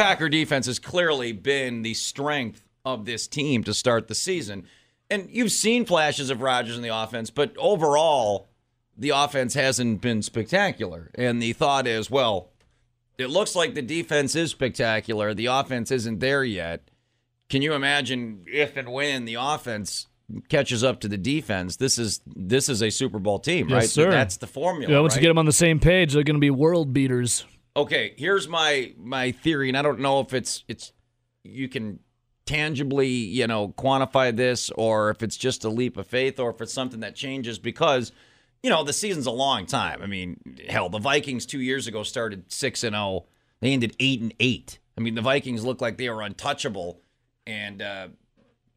Packer defense has clearly been the strength of this team to start the season. And you've seen flashes of Rodgers in the offense, but overall, the offense hasn't been spectacular. And the thought is, well, it looks like the defense is spectacular. The offense isn't there yet. Can you imagine if and when the offense catches up to the defense? This is a Super Bowl team, right? Yes, sir. That's the formula. Yeah, once you get them on the same page, they're going to be world beaters. Okay, here's my theory, and I don't know if it's you can tangibly, quantify this, or if it's just a leap of faith, or if it's something that changes, because the season's a long time. I mean, hell, the Vikings 2 years ago started 6-0, they ended 8-8. I mean, the Vikings looked like they were untouchable, and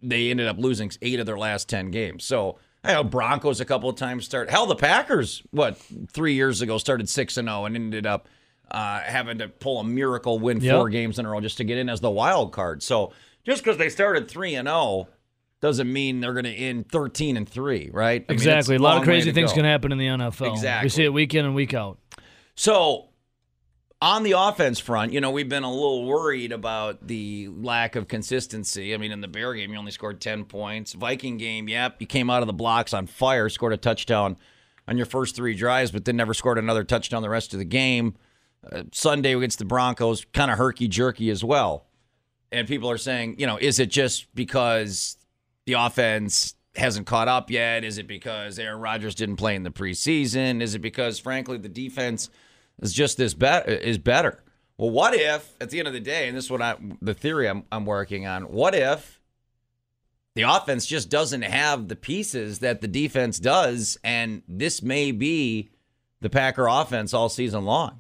they ended up losing 8 of their last 10 games. So I know Broncos a couple of times start. Hell, the Packers, 3 years ago started 6-0 and ended up having to pull a miracle win 4 games in a row just to get in as the wild card. So just because they started 3-0 doesn't mean they're going to end 13-3, right? Exactly. I mean, a lot of crazy things can happen in the NFL. Exactly. We see it week in and week out. So on the offense front, we've been a little worried about the lack of consistency. I mean, in the Bear game, you only scored 10 points. Viking game, you came out of the blocks on fire, scored a touchdown on your first 3 drives, but then never scored another touchdown the rest of the game. Sunday against the Broncos, kind of herky-jerky as well. And people are saying, is it just because the offense hasn't caught up yet? Is it because Aaron Rodgers didn't play in the preseason? Is it because, frankly, the defense is just better? Well, what if, at the end of the day, and this is the theory I'm working on, what if the offense just doesn't have the pieces that the defense does, and this may be the Packer offense all season long?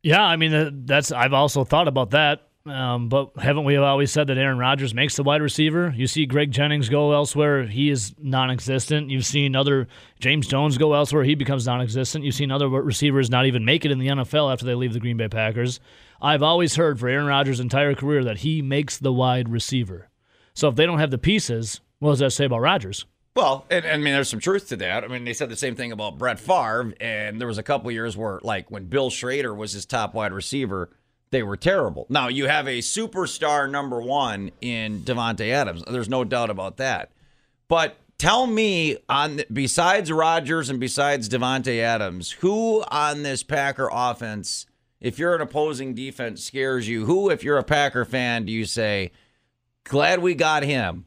Yeah, I mean, I've also thought about that. But haven't we always said that Aaron Rodgers makes the wide receiver? You see Greg Jennings go elsewhere, he is non-existent. You've seen other James Jones go elsewhere, he becomes non-existent. You've seen other receivers not even make it in the NFL after they leave the Green Bay Packers. I've always heard for Aaron Rodgers' entire career that he makes the wide receiver. So if they don't have the pieces, what does that say about Rodgers? Well, and I mean, there's some truth to that. I mean, they said the same thing about Brett Favre, and there was a couple years where, when Bill Schrader was his top wide receiver, they were terrible. Now, you have a superstar number one in Davante Adams. There's no doubt about that. But tell me, besides Rodgers and besides Davante Adams, who on this Packer offense, if you're an opposing defense, scares you? Who, if you're a Packer fan, do you say, glad we got him?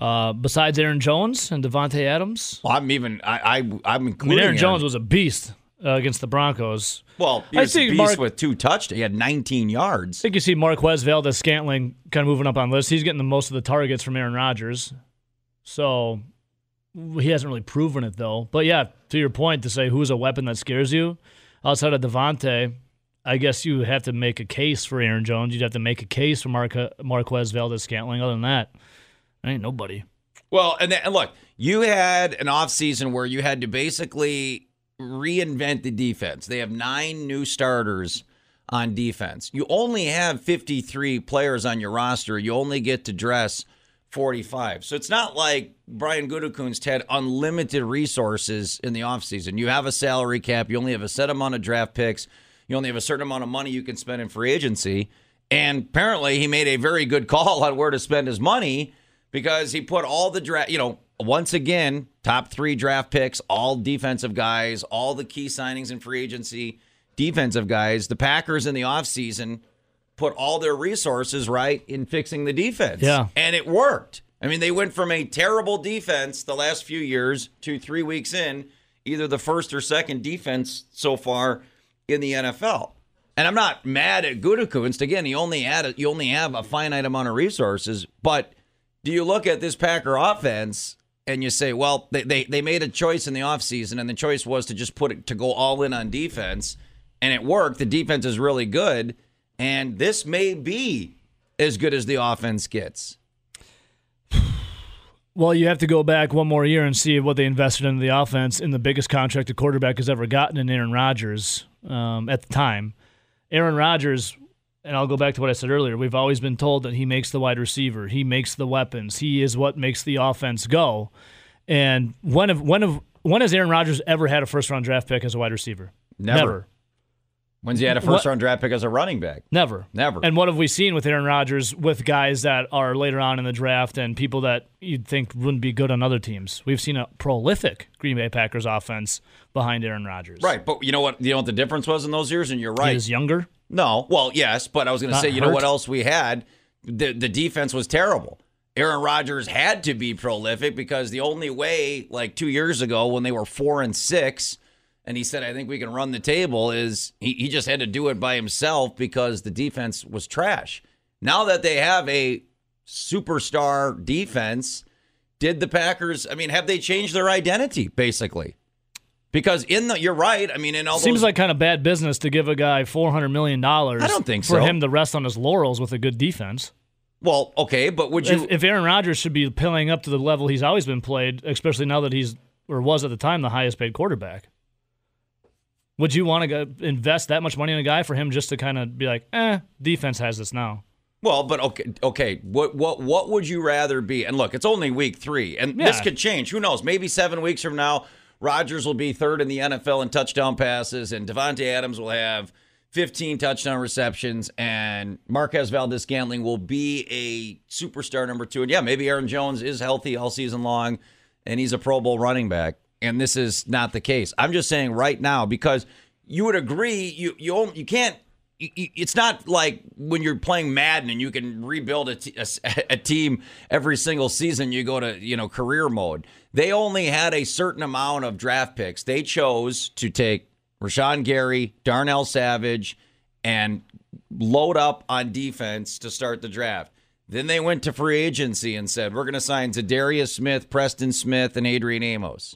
Besides Aaron Jones and Davante Adams? Well, I'm including Aaron Jones was a beast against the Broncos. Well, he was a beast with 2 touchdowns. He had 19 yards. I think you see Marquez Valdes-Scantling kind of moving up on the list. He's getting the most of the targets from Aaron Rodgers. So he hasn't really proven it, though. But, yeah, to your point, to say who's a weapon that scares you, outside of Davante, I guess you have to make a case for Aaron Jones. You'd have to make a case for Marquez Valdes-Scantling. Other than that, ain't nobody. Well, and look, you had an offseason where you had to basically reinvent the defense. They have 9 new starters on defense. You only have 53 players on your roster. You only get to dress 45. So it's not like Brian Gutekunst had unlimited resources in the offseason. You have a salary cap. You only have a set amount of draft picks. You only have a certain amount of money you can spend in free agency. And apparently he made a very good call on where to spend his money, because he put all the draft, once again, top 3 draft picks, all defensive guys, all the key signings in free agency, defensive guys. The Packers in the offseason put all their resources, right, in fixing the defense. Yeah. And it worked. I mean, they went from a terrible defense the last few years to 3 weeks in, either the first or second defense so far in the NFL. And I'm not mad at Gutekunst. Again, you only have a finite amount of resources, but do you look at this Packer offense and you say, well, they made a choice in the offseason, and the choice was to just go all in on defense, and it worked. The defense is really good, and this may be as good as the offense gets. Well, you have to go back one more year and see what they invested into the offense in the biggest contract a quarterback has ever gotten in Aaron Rodgers at the time. Aaron Rodgers, and I'll go back to what I said earlier, we've always been told that he makes the wide receiver. He makes the weapons. He is what makes the offense go. And when has Aaron Rodgers ever had a first-round draft pick as a wide receiver? Never. When's he had a first-round draft pick as a running back? Never. Never. And what have we seen with Aaron Rodgers with guys that are later on in the draft and people that you'd think wouldn't be good on other teams? We've seen a prolific Green Bay Packers offense behind Aaron Rodgers. Right, but you know what the difference was in those years? And you're right. He was younger? No. Well, yes, but I was going to say, you know what else we had? The defense was terrible. Aaron Rodgers had to be prolific because the only way, like 2 years ago when they were 4-6, and he said, I think we can run the table, is he just had to do it by himself because the defense was trash. Now that they have a superstar defense, did the Packers, I mean, have they changed their identity, basically? Because you're right, I mean, in all those... Seems like kind of bad business to give a guy $400 million. I don't think so. For him to rest on his laurels with a good defense. Well, okay, but would you... If Aaron Rodgers should be playing up to the level he's always been played, especially now that he's, or was at the time, the highest paid quarterback. Would you want to invest that much money in a guy for him just to kind of be like, defense has this now? Well, but okay. What would you rather be? And look, it's only week 3, and this could change. Who knows? Maybe 7 weeks from now, Rodgers will be third in the NFL in touchdown passes, and Davante Adams will have 15 touchdown receptions, and Marquez Valdes-Scantling will be a superstar number 2. And yeah, maybe Aaron Jones is healthy all season long, and he's a Pro Bowl running back. And this is not the case. I'm just saying right now, because you would agree, you can't. It's not like when you're playing Madden and you can rebuild a team every single season. You go to career mode. They only had a certain amount of draft picks. They chose to take Rashan Gary, Darnell Savage, and load up on defense to start the draft. Then they went to free agency and said, we're going to sign Za'Darius Smith, Preston Smith, and Adrian Amos.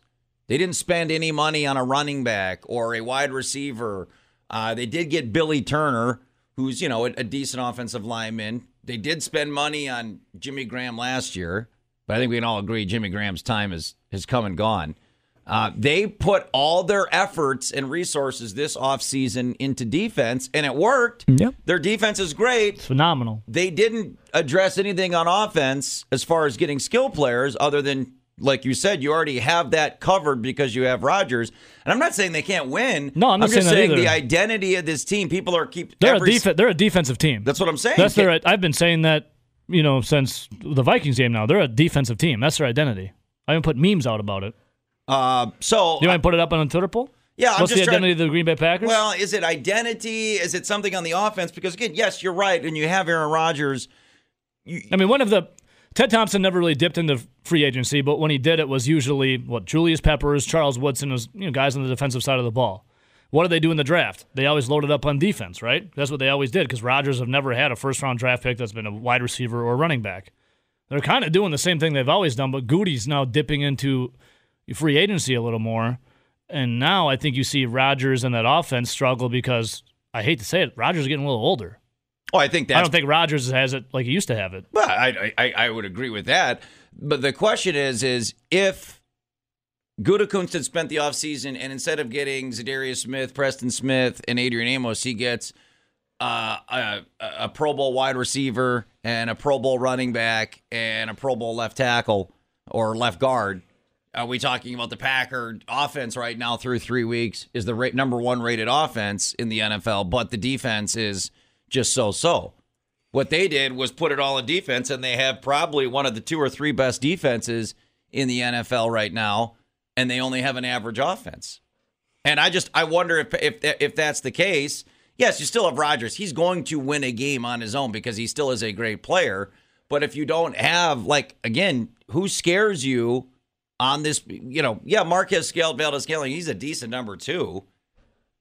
They didn't spend any money on a running back or a wide receiver. They did get Billy Turner, who's, a decent offensive lineman. They did spend money on Jimmy Graham last year, but I think we can all agree Jimmy Graham's time has come and gone. They put all their efforts and resources this offseason into defense, and it worked. Yep. Their defense is great. It's phenomenal. They didn't address anything on offense as far as getting skill players other than, like you said, you already have that covered because you have Rodgers. And I'm not saying they can't win. No, I'm not saying that either. I'm just saying the identity of this team. People are keep. They're a defensive team. That's what I'm saying. I've been saying that, since the Vikings game. Now they're a defensive team. That's their identity. I even put memes out about it. So do you want to put it up on a Twitter poll? Yeah. What's the identity of the Green Bay Packers? Well, is it identity? Is it something on the offense? Because again, yes, you're right, and you have Aaron Rodgers. Ted Thompson never really dipped into free agency, but when he did, it was usually Julius Peppers, Charles Woodson, was guys on the defensive side of the ball. What do they do in the draft? They always loaded up on defense, right? That's what they always did because Rodgers have never had a first-round draft pick that's been a wide receiver or running back. They're kind of doing the same thing they've always done, but Goody's now dipping into free agency a little more, and now I think you see Rodgers and that offense struggle because, I hate to say it, Rodgers is getting a little older. Oh, I don't think Rodgers has it like he used to have it. Well, I would agree with that. But the question is if Gutekunst had spent the offseason and instead of getting Za'Darius Smith, Preston Smith, and Adrian Amos, he gets a Pro Bowl wide receiver and a Pro Bowl running back and a Pro Bowl left tackle or left guard. Are we talking about the Packard offense right now through 3 weeks is the number 1 rated offense in the NFL, but the defense is just so. What they did was put it all in defense, and they have probably one of the 2 or 3 best defenses in the NFL right now, and they only have an average offense. And I wonder if that's the case. Yes, you still have Rodgers. He's going to win a game on his own because he still is a great player. But if you don't have, who scares you on this, Marquez Valdes-Scantling, he's a decent number 2,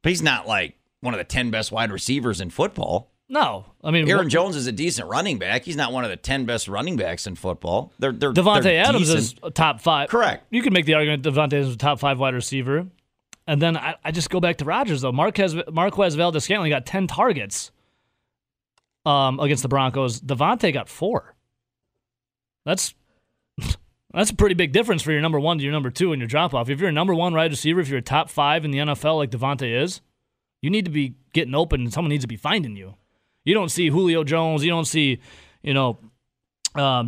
but he's not, one of the 10 best wide receivers in football. No, Aaron Jones is a decent running back. He's not one of the 10 best running backs in football. Davante Adams is a top 5. Correct. You could make the argument Davante Adams is a top 5 wide receiver, and then I just go back to Rodgers though. Marquez Valdes-Scantling got 10 targets against the Broncos. Davante got 4. That's a pretty big difference for your number 1 to your number 2 and your drop off. If you're a number 1 wide receiver, if you're a top 5 in the NFL like Davante is, you need to be getting open, and someone needs to be finding you. You don't see Julio Jones. You don't see, why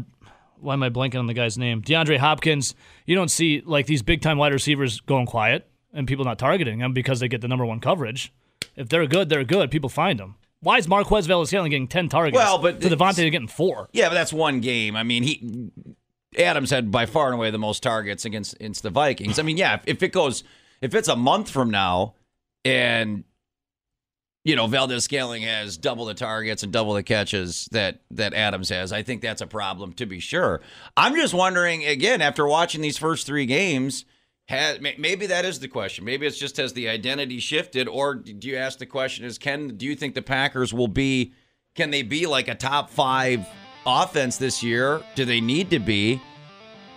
am I blanking on the guy's name? DeAndre Hopkins. You don't see these big time wide receivers going quiet and people not targeting them because they get the number 1 coverage. If they're good, they're good. People find them. Why is Marquez Valdes-Scantling getting 10 targets? Well, but to Davante getting 4. Yeah, but that's one game. I mean, Adams had by far and away the most targets against the Vikings. I mean, yeah, if it's a month from now and you know Valdes-Scantling has double the targets and double the catches that Adams has, I think that's a problem to be sure. I'm just wondering again after watching these first 3 games. Maybe that is the question. Maybe it's just has the identity shifted, or do you ask the question is, do you think the Packers can they be like a top 5 offense this year? Do they need to be?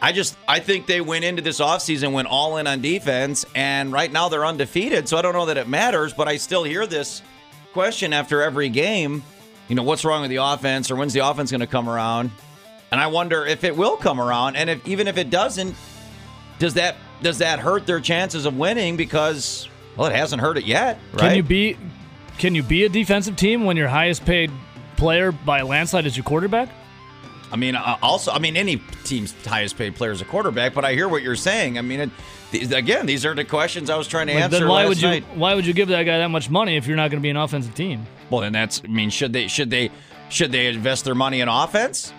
I think they went into this offseason, went all in on defense, and right now they're undefeated, so I don't know that it matters, but I still hear this question after every game, you know, what's wrong with the offense, or when's the offense going to come around? And I wonder if it will come around, and even if it doesn't, does that hurt their chances of winning? Because, well, it hasn't hurt it yet, right? Can you be a defensive team when your highest paid player by a landslide is your quarterback? I mean, any team's highest paid player is a quarterback, but I hear what you're saying. I mean, again, these are the questions I was trying to answer last night. Why would you give that guy that much money if you're not going to be an offensive team? Well, then should they invest their money in offense?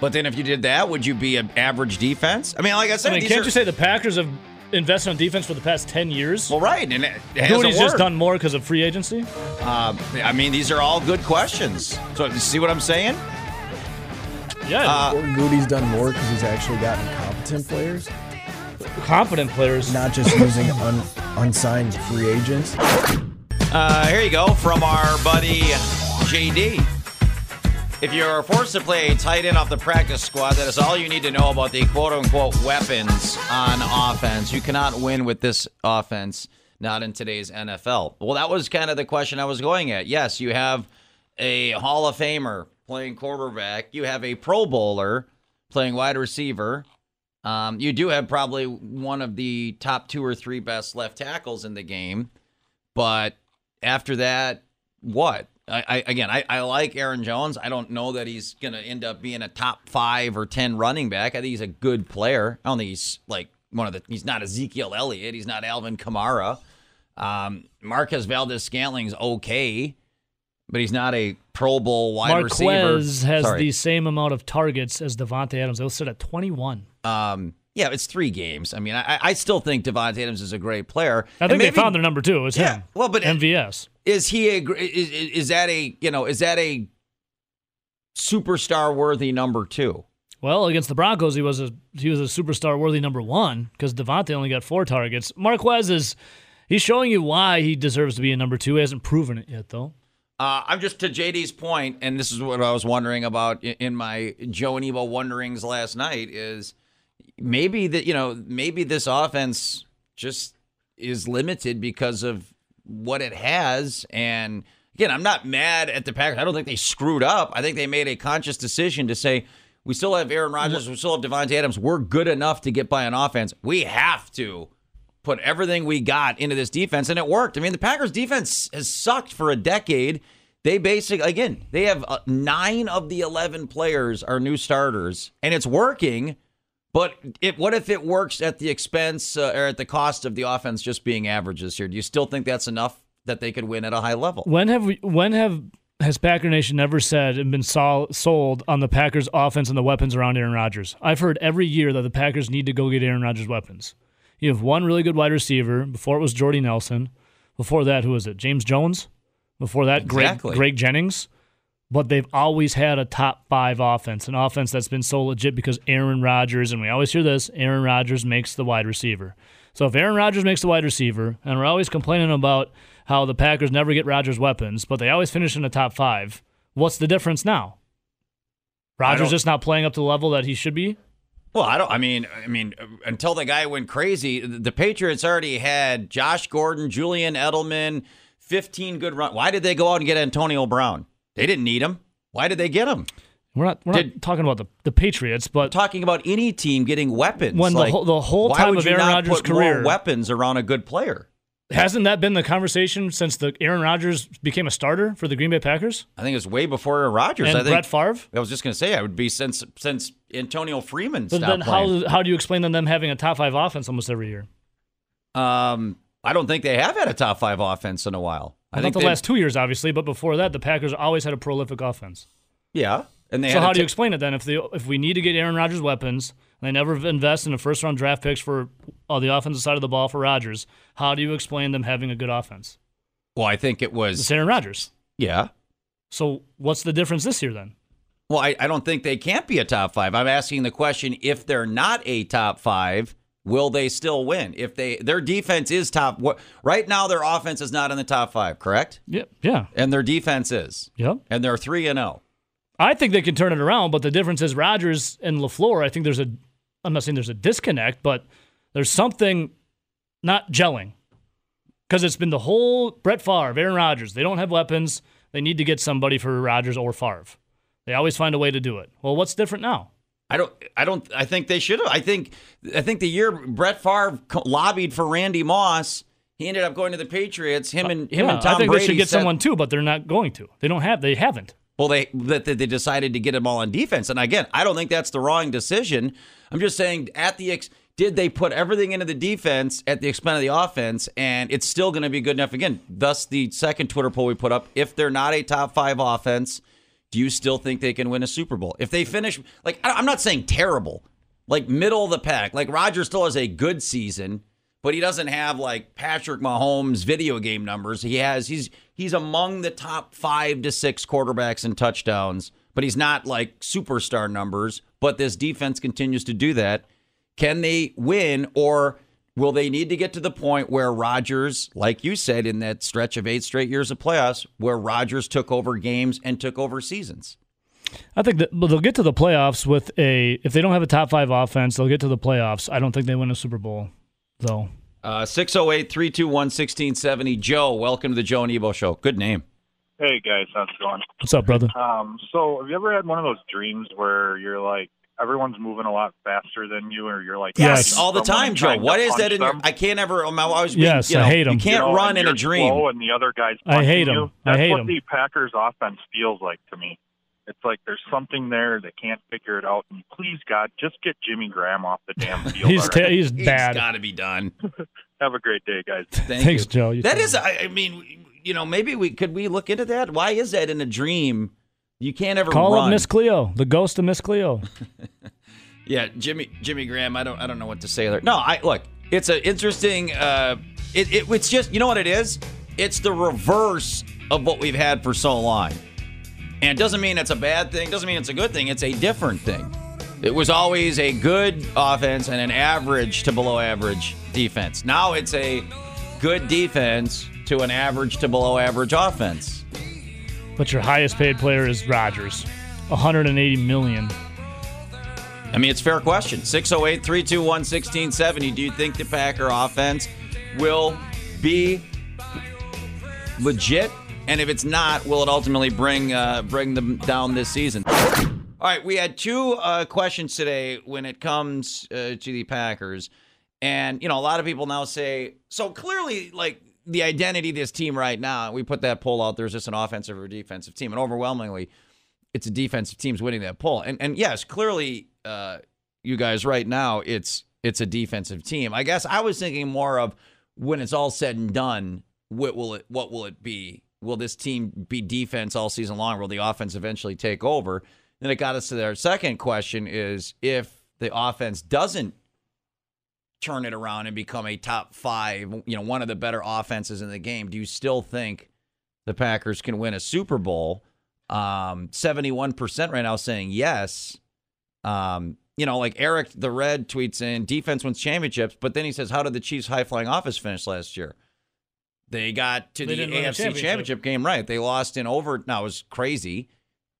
But then if you did that, would you be an average defense? I mean, like I said, can't you say the Packers have invested on defense for the past 10 years? Well, right. And Goody's just done more because of free agency? I mean, these are all good questions. So, you see what I'm saying? Yeah. Goody's done more because he's actually gotten competent players. Competent players? Not just using unsigned free agents. Here you go from our buddy JD. If you're forced to play a tight end off the practice squad, that is all you need to know about the quote-unquote weapons on offense. You cannot win with this offense, not in today's NFL. Well, that was kind of the question I was going at. Yes, you have a Hall of Famer playing quarterback. You have a Pro Bowler playing wide receiver. You do have probably one of the top 2 or 3 best left tackles in the game. But after that, what? I like Aaron Jones. I don't know that he's going to end up being a top 5 or 10 running back. I think he's a good player. I don't think he's like he's not Ezekiel Elliott. He's not Alvin Kamara. Marquez Valdes-Scantling's okay, but he's not a Pro Bowl wide receiver. Marquez has the same amount of targets as Davante Adams. They'll sit at 21. Yeah, it's 3 games. I mean, I still think Davante Adams is a great player. I think they found their number 2. It's him. Well, but MVS. Is that a superstar worthy number 2? Well, against the Broncos, he was a superstar worthy number 1 because Davante only got 4 targets. Marquez he's showing you why he deserves to be a number 2. He hasn't proven it yet, though. I'm just to JD's point, and this is what I was wondering about in my Joe and Evo wonderings last night is. Maybe this offense just is limited because of what it has. And again, I'm not mad at the Packers. I don't think they screwed up. I think they made a conscious decision to say, we still have Aaron Rodgers. We still have Davante Adams. We're good enough to get by on offense. We have to put everything we got into this defense. And it worked. I mean, the Packers defense has sucked for a decade. They basically, again, they have 9 of the 11 players are new starters and it's working. But what if it works at the expense or at the cost of the offense just being average this year? Do you still think that's enough that they could win at a high level? Has Packer Nation ever said and been sold on the Packers' offense and the weapons around Aaron Rodgers? I've heard every year that the Packers need to go get Aaron Rodgers' weapons. You have one really good wide receiver. Before it was Jordy Nelson. Before that, who was it? James Jones? Before that, exactly. Greg Jennings. But they've always had a top 5 offense, an offense that's been so legit because Aaron Rodgers, and we always hear this, Aaron Rodgers makes the wide receiver. So if Aaron Rodgers makes the wide receiver, and we're always complaining about how the Packers never get Rodgers weapons, but they always finish in the top 5, what's the difference now? Rodgers just not playing up to the level that he should be? Well, I mean, until the guy went crazy, the Patriots already had Josh Gordon, Julian Edelman, 15 good runs. Why did they go out and get Antonio Brown? They didn't need him. Why did they get him? We're not talking about the Patriots, but talking about any team getting weapons. When like, the whole time of Aaron Rodgers' career, more weapons around a good player. Hasn't that been the conversation since the Aaron Rodgers became a starter for the Green Bay Packers? I think it's way before Aaron Rodgers. And Brett Favre. I was just going to say I would be since Antonio Freeman. But then how do you explain them having a top 5 offense almost every year? I don't think they have had a top five offense in a while. I think not the last 2 years, obviously, but before that, the Packers always had a prolific offense. Yeah. And they so how do you explain it then? If we need to get Aaron Rodgers weapons, and they never invest in the first-round draft picks for the offensive side of the ball for Rodgers, how do you explain them having a good offense? Well, I think it was... It's Aaron Rodgers. Yeah. So what's the difference this year then? Well, I don't think they can't be a top five. I'm asking the question, if they're not a top five, will they still win? If their defense is top... Right now, their offense is not in the top five, correct? Yep. Yeah. And their defense is. Yep. And they're 3-0. I think they can turn it around, but the difference is Rodgers and LaFleur, I think there's I'm not saying there's a disconnect, but there's something not gelling. Because it's been the whole Brett Favre, Aaron Rodgers. They don't have weapons. They need to get somebody for Rodgers or Favre. They always find a way to do it. Well, what's different now? I think they should have. I think the year Brett Favre lobbied for Randy Moss, he ended up going to the Patriots. Him and Tom Brady. I think they should get someone too, but they're not going to. They haven't. Well, they decided to get him all on defense. And again, I don't think that's the wrong decision. I'm just saying, did they put everything into the defense at the expense of the offense, and it's still going to be good enough? Again, thus the second Twitter poll we put up, if they're not a top five offense, do you still think they can win a Super Bowl? If they finish, I'm not saying terrible, middle of the pack, Rodgers still has a good season, but he doesn't have Patrick Mahomes video game numbers. He's among the top 5 to 6 quarterbacks in touchdowns, but he's not superstar numbers. But this defense continues to do that. Can they win, or will they need to get to the point where Rodgers, like you said, in that stretch of 8 straight years of playoffs, where Rodgers took over games and took over seasons? I think they'll get to the playoffs if they don't have a top 5 offense, they'll get to the playoffs. I don't think they win a Super Bowl, though. 608-321-1670. Joe, welcome to the Joe and Ebo Show. Good name. Hey, guys. How's it going? What's up, brother? So have you ever had one of those dreams where you're everyone's moving a lot faster than you, or you're yes, all the time, Joe. What is that? I can't ever. I'm always being, yes, I hate them. You can't run in a dream. And the other guys, I hate them. That's what the Packers offense feels like to me. It's like there's something there. They can't figure it out. And please, God, just get Jimmy Graham off the damn field. He's bad. He's got to be done. Have a great day, guys. Thanks, Joe. That is, maybe we could look into that? Why is that in a dream? You can't ever call up Miss Cleo, the ghost of Miss Cleo. Yeah, Jimmy Graham. I don't know what to say there. No, it's an interesting. It's just, you know what it is. It's the reverse of what we've had for so long, and it doesn't mean it's a bad thing. Doesn't mean it's a good thing. It's a different thing. It was always a good offense and an average to below average defense. Now it's a good defense to an average to below average offense. But your highest-paid player is Rodgers, $180 million. I mean, it's a fair question. 608-321-1670. Do you think the Packer offense will be legit? And if it's not, will it ultimately bring them down this season? All right, we had two questions today when it comes to the Packers. And, a lot of people now say, so clearly, the identity of this team right now, we put that poll out there, is this an offensive or defensive team? And overwhelmingly, it's a defensive team's winning that poll. And yes, clearly, you guys right now, it's a defensive team. I guess I was thinking more of when it's all said and done, what will it be? Will this team be defense all season long? Will the offense eventually take over? Then it got us to their second question is, if the offense doesn't turn it around and become a top 5, one of the better offenses in the game, do you still think the Packers can win a Super Bowl? 71% right now saying yes. Eric the Red tweets in, defense wins championships, but then he says, how did the Chiefs' high-flying offense finish last year? They got to the AFC championship game, right? They lost in over. Now, it was crazy.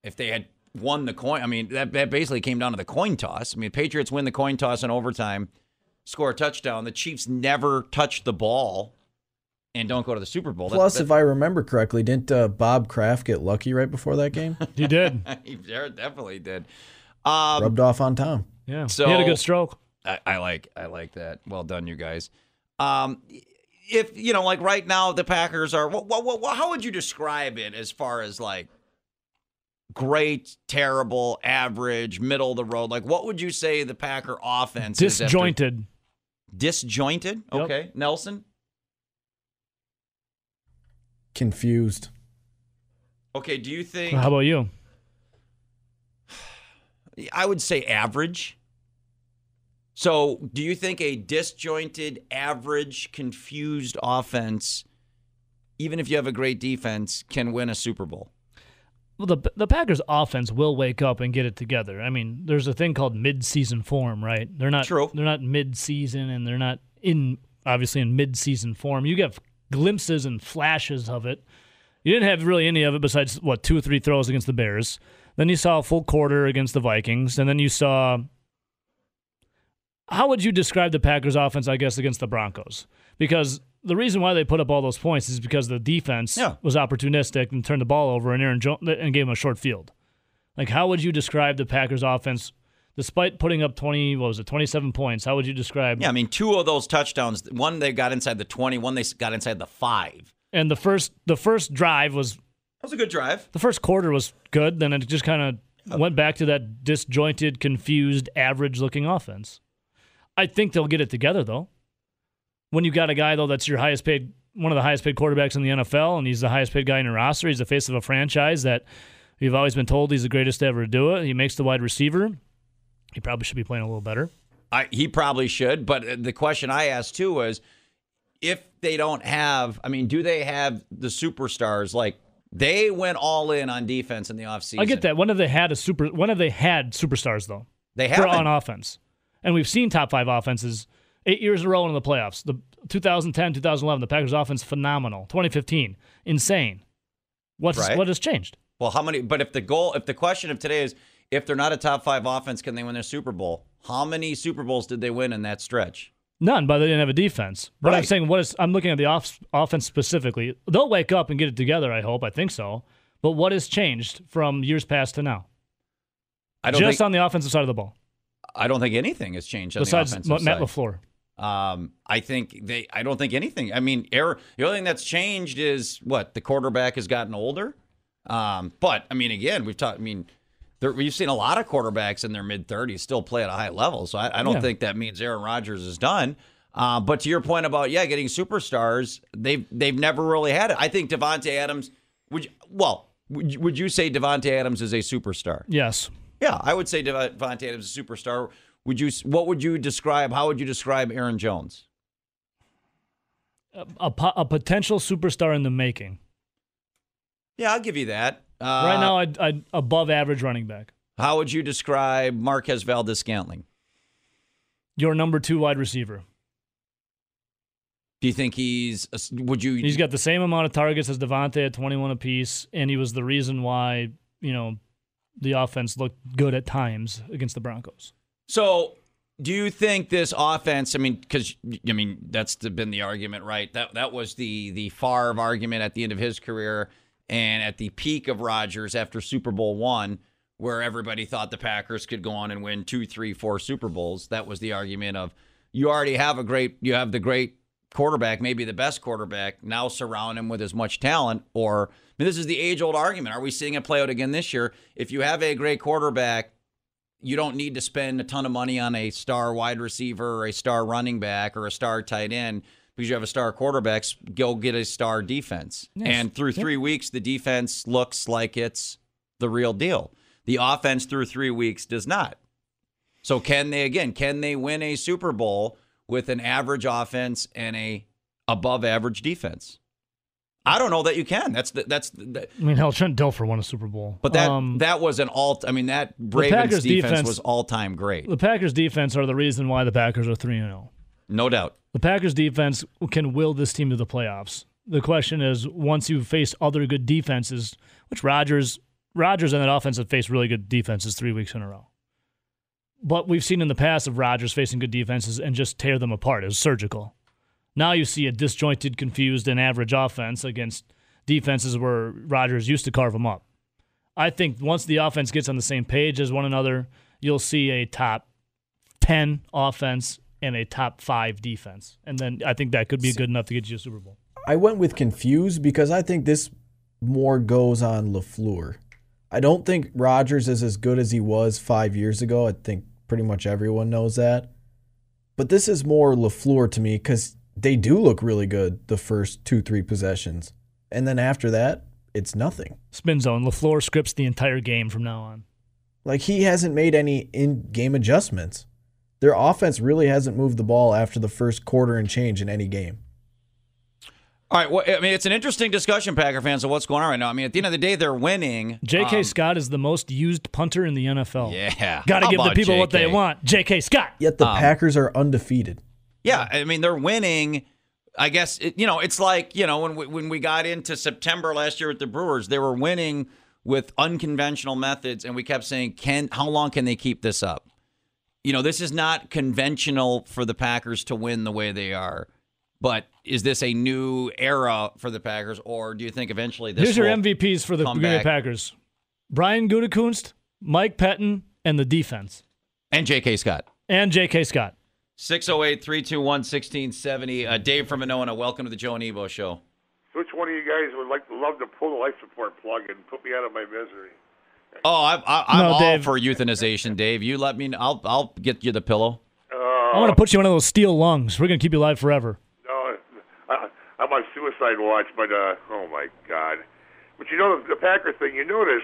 If they had won the coin, that basically came down to the coin toss. Patriots win the coin toss in overtime, score a touchdown. The Chiefs never touch the ball and don't go to the Super Bowl. Plus, if I remember correctly, didn't Bob Kraft get lucky right before that game? He did. He definitely did. Rubbed off on Tom. Yeah, so he had a good stroke. I like that. Well done, you guys. If, right now the Packers are, how would you describe it as far as great, terrible, average, middle of the road? What would you say the Packer offense is? Disjointed. Disjointed? Okay. Yep. Nelson? confused. Okay, do you think... Well, how about you? I would say average. So do you think a disjointed, average, confused offense, even if you have a great defense, can win a Super Bowl? Well, the Packers' offense will wake up and get it together. I mean, there's a thing called mid-season form, right? They're not True. They're not mid-season, and they're not in obviously in mid-season form. You get glimpses and flashes of it. You didn't have really any of it besides, what, 2 or 3 throws against the Bears. Then you saw a full quarter against the Vikings, and then you saw... How would you describe the Packers' offense, I guess, against the Broncos? Because the reason why they put up all those points is because the defense was opportunistic and turned the ball over and Aaron Jones and gave him a short field. Like, how would you describe the Packers' offense, despite putting up 27 points? How would you describe? Yeah, I mean, 2 of those touchdowns, one they got inside the 20, one they got inside the 5. And the first drive was a good drive. The first quarter was good. Then it just kind of went back to that disjointed, confused, average-looking offense. I think they'll get it together, though. When you've got a guy, though, that's your highest paid, one of the highest paid quarterbacks in the NFL, and he's the highest paid guy in your roster. He's the face of a franchise that we've always been told he's the greatest to ever do it. He makes the wide receiver. He probably should be playing a little better. He probably should, but the question I asked, too, was if they don't have, I mean, do they have the superstars? Like, they went all in on defense in the offseason. I get that. When have they had superstars, though? They haven't. On offense. And we've seen top 5 offenses 8 years in a row in the playoffs. The 2010, 2011, the Packers' offense, phenomenal. 2015, insane. What has changed? Well, how many? But if the question of today is, if they're not a top 5 offense, can they win their Super Bowl? How many Super Bowls did they win in that stretch? None, but they didn't have a defense. But right. I'm saying, I'm looking at the offense specifically. They'll wake up and get it together, I hope. I think so. But what has changed from years past to now? On the offensive side of the ball. I don't think anything has changed besides Matt LaFleur. I don't think anything. I mean, the only thing that's changed is the quarterback has gotten older. But I mean, again, we've seen a lot of quarterbacks in their mid-30s still play at a high level. So I don't think that means Aaron Rodgers is done. But to your point about getting superstars, they've never really had it. I think Davante Adams. Would you say Davante Adams is a superstar? Yes. Yeah, I would say Davante Adams is a superstar. How would you describe Aaron Jones? A potential superstar in the making. Yeah, I'll give you that. Right now, I'd above average running back. How would you describe Marquez Valdes-Scantling? Your number 2 wide receiver. Do you think he's got the same amount of targets as Davante at 21 apiece, and he was the reason why, the offense looked good at times against the Broncos. So, do you think this offense? I mean, that's been the argument, right? That was the Favre argument at the end of his career and at the peak of Rodgers after Super Bowl I, where everybody thought the Packers could go on and win 2, 3, 4 Super Bowls. That was the argument of you have the great quarterback, maybe the best quarterback. Now surround him with as much talent, or. I mean, this is the age-old argument. Are we seeing it play out again this year? If you have a great quarterback, you don't need to spend a ton of money on a star wide receiver or a star running back or a star tight end because you have a star quarterback. Go get a star defense. Nice. And through 3 weeks, the defense looks like it's the real deal. The offense through 3 weeks does not. So can they win a Super Bowl with an average offense and a above-average defense? I don't know that you can. Trent Dilfer won a Super Bowl. But that was that Ravens defense was all-time great. The Packers' defense are the reason why the Packers are 3-0. No doubt. The Packers' defense can will this team to the playoffs. The question is, once you face other good defenses, which Rodgers and that offense have faced really good defenses 3 weeks in a row. But we've seen in the past of Rodgers facing good defenses and just tear them apart. It was surgical. Now you see a disjointed, confused, and average offense against defenses where Rodgers used to carve them up. I think once the offense gets on the same page as one another, you'll see a top 10 offense and a top 5 defense. And then I think that could be good enough to get you a Super Bowl. I went with confused because I think this more goes on LaFleur. I don't think Rodgers is as good as he was 5 years ago. I think pretty much everyone knows that. But this is more LaFleur to me because they do look really good the first 2-3 possessions. And then after that, it's nothing. Spin zone. LaFleur scripts the entire game from now on. Like, he hasn't made any in-game adjustments. Their offense really hasn't moved the ball after the first quarter and change in any game. All right, well, I mean, it's an interesting discussion, Packer fans, of what's going on right now. I mean, at the end of the day, they're winning. J.K. Scott is the most used punter in the NFL. Yeah. Got to give the people what they want. J.K. Scott. Yet the Packers are undefeated. Yeah, I mean, they're winning. I guess, it's like, when we got into September last year with the Brewers, they were winning with unconventional methods, and we kept saying, how long can they keep this up? This is not conventional for the Packers to win the way they are. But is this a new era for the Packers, or do you think eventually this will come back? Here's your MVPs for the Green Bay Packers. Brian Gutekunst, Mike Pettin, and the defense. And J.K. Scott. 608-321-1670. Dave from Monona, welcome to the Joe and Ebo Show. Which one of you guys would love to pull the life support plug and put me out of my misery? Oh, I'm all for euthanization, Dave. You let me know. I'll get you the pillow. I want to put you in one of those steel lungs. We're going to keep you alive forever. No, I'm on suicide watch, but oh my God! But the Packer thing. You notice